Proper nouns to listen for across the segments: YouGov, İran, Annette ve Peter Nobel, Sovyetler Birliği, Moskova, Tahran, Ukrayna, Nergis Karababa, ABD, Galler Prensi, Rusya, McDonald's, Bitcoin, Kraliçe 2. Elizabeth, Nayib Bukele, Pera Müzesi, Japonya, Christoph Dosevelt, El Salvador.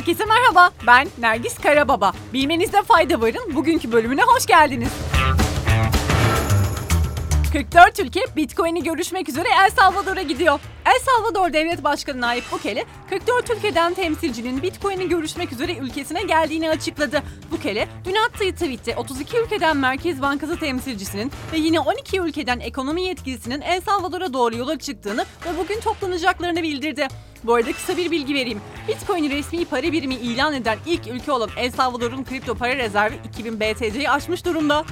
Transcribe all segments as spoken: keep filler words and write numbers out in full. Herkese merhaba, ben Nergis Karababa. Bilmenizde fayda varın, bugünkü bölümüne hoş geldiniz. kırk dört ülke Bitcoin'i görüşmek üzere El Salvador'a gidiyor. El Salvador Devlet Başkanı Nayib Bukele, kırk dört ülkeden temsilcinin Bitcoin'i görüşmek üzere ülkesine geldiğini açıkladı. Bukele, dün attığı tweette otuz iki ülkeden Merkez Bankası temsilcisinin ve yine on iki ülkeden ekonomi yetkilisinin El Salvador'a doğru yola çıktığını ve bugün toplanacaklarını bildirdi. Bu arada kısa bir bilgi vereyim. Bitcoin'i resmi para birimi ilan eden ilk ülke olan El Salvador'un kripto para rezervi iki bin B T C'yi aşmış durumda.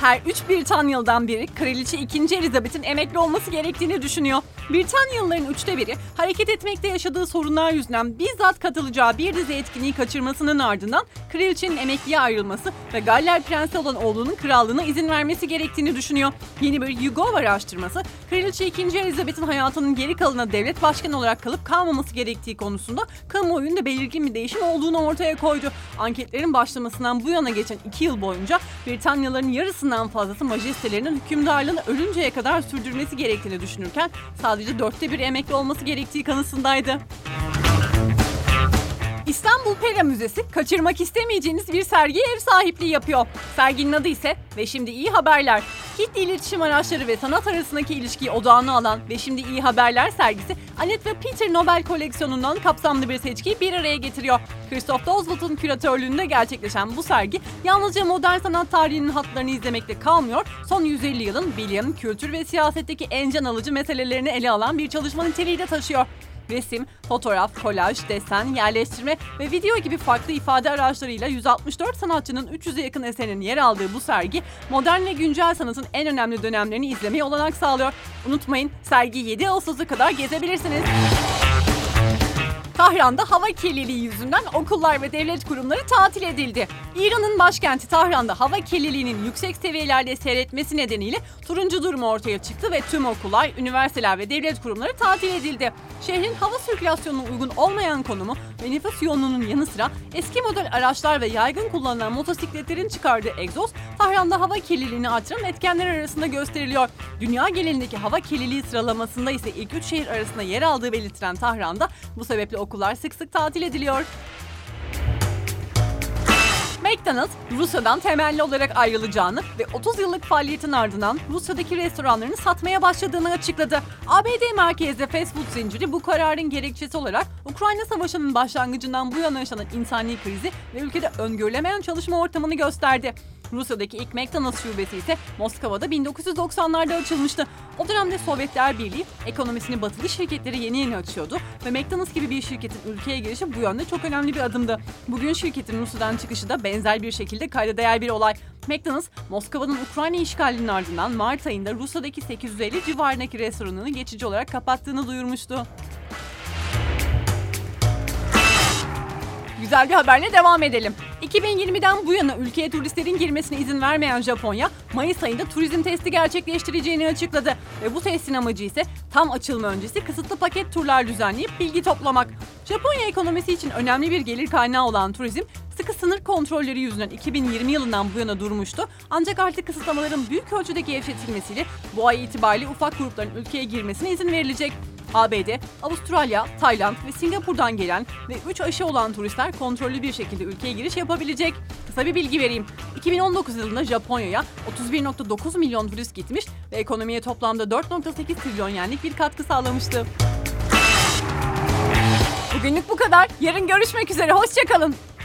Her üç Britanyalı'dan biri Kraliçe ikinci Elizabeth'in emekli olması gerektiğini düşünüyor. Britanyalıların üçte biri hareket etmekte yaşadığı sorunlar yüzünden bizzat katılacağı bir dizi etkinliği kaçırmasının ardından Kraliçe'nin emekliye ayrılması ve Galler Prensi olan oğlunun krallığına izin vermesi gerektiğini düşünüyor. Yeni bir YouGov araştırması, Kraliçe ikinci Elizabeth'in hayatının geri kalanına devlet başkanı olarak kalıp kalmaması gerektiği konusunda kamuoyunda belirgin bir değişim olduğunu ortaya koydu. Anketlerin başlamasından bu yana geçen iki yıl boyunca Britanyalıların yarısını fazlası majestelerinin hükümdarlığını ölünceye kadar sürdürmesi gerektiğini düşünürken sadece dörtte bir emekli olması gerektiği kanısındaydı. İstanbul Pera Müzesi kaçırmak istemeyeceğiniz bir sergiye ev sahipliği yapıyor. Serginin adı ise Ve Şimdi İyi Haberler. Kitle iletişim araçları ve sanat arasındaki ilişkiyi odağına alan Ve Şimdi İyi Haberler sergisi Annette ve Peter Nobel koleksiyonundan kapsamlı bir seçkiyi bir araya getiriyor. Christoph Dosevelt'ın küratörlüğünde gerçekleşen bu sergi yalnızca modern sanat tarihinin hatlarını izlemekle kalmıyor, son yüz elli yılın bilim, kültür ve siyasetteki en can alıcı meselelerini ele alan bir çalışma niteliği de taşıyor. Resim, fotoğraf, kolaj, desen, yerleştirme ve video gibi farklı ifade araçlarıyla yüz altmış dört sanatçının üç yüze yakın eserinin yer aldığı bu sergi, modern ve güncel sanatın en önemli dönemlerini izlemeye olanak sağlıyor. Unutmayın, sergiyi yedi Ağustos'a kadar gezebilirsiniz. Tahran'da hava kirliliği yüzünden okullar ve devlet kurumları tatil edildi. İran'ın başkenti Tahran'da hava kirliliğinin yüksek seviyelerde seyretmesi nedeniyle turuncu durum ortaya çıktı ve tüm okullar, üniversiteler ve devlet kurumları tatil edildi. Şehrin hava sirkülasyonuna uygun olmayan konumu ve nüfus yoğunluğunun yanı sıra eski model araçlar ve yaygın kullanılan motosikletlerin çıkardığı egzoz, Tahran'da hava kirliliğini artıran etkenler arasında gösteriliyor. Dünya genelindeki hava kirliliği sıralamasında ise ilk üç şehir arasında yer aldığı belirtilen Tahran'da bu sebeple okullar sık sık tatil ediliyor. McDonald's, Rusya'dan temelli olarak ayrılacağını ve otuz yıllık faaliyetin ardından Rusya'daki restoranlarını satmaya başladığını açıkladı. A B D merkezli fast food zinciri bu kararın gerekçesi olarak Ukrayna Savaşı'nın başlangıcından bu yana yaşanan insani krizi ve ülkede öngörülemeyen çalışma ortamını gösterdi. Rusya'daki ilk McDonald's şubesi ise Moskova'da bin dokuz yüz doksanlarda açılmıştı. O dönemde Sovyetler Birliği ekonomisini batılı şirketlere yeni yeni açıyordu ve McDonald's gibi bir şirketin ülkeye girişi bu yönde çok önemli bir adımdı. Bugün şirketin Rusya'dan çıkışı da benzer bir şekilde kayda değer bir olay. McDonald's, Moskova'nın Ukrayna işgalinin ardından Mart ayında Rusya'daki sekiz yüz elli civarındaki restoranını geçici olarak kapattığını duyurmuştu. Güzel bir haberle devam edelim. iki bin yirmiden bu yana ülkeye turistlerin girmesine izin vermeyen Japonya, Mayıs ayında turizm testi gerçekleştireceğini açıkladı ve bu testin amacı ise tam açılma öncesi kısıtlı paket turlar düzenleyip bilgi toplamak. Japonya ekonomisi için önemli bir gelir kaynağı olan turizm, sıkı sınır kontrolleri yüzünden iki bin yirmi yılından bu yana durmuştu. Ancak artık kısıtlamaların büyük ölçüde gevşetilmesiyle bu ay itibariyle ufak grupların ülkeye girmesine izin verilecek. A B D, Avustralya, Tayland ve Singapur'dan gelen ve üç aşı olan turistler kontrollü bir şekilde ülkeye giriş yapabilecek. Kısa bir bilgi vereyim. iki bin on dokuz yılında Japonya'ya otuz bir virgül dokuz milyon turist gitmiş ve ekonomiye toplamda dört virgül sekiz trilyon yenlik bir katkı sağlamıştı. Bugünlük bu kadar. Yarın görüşmek üzere. Hoşça kalın.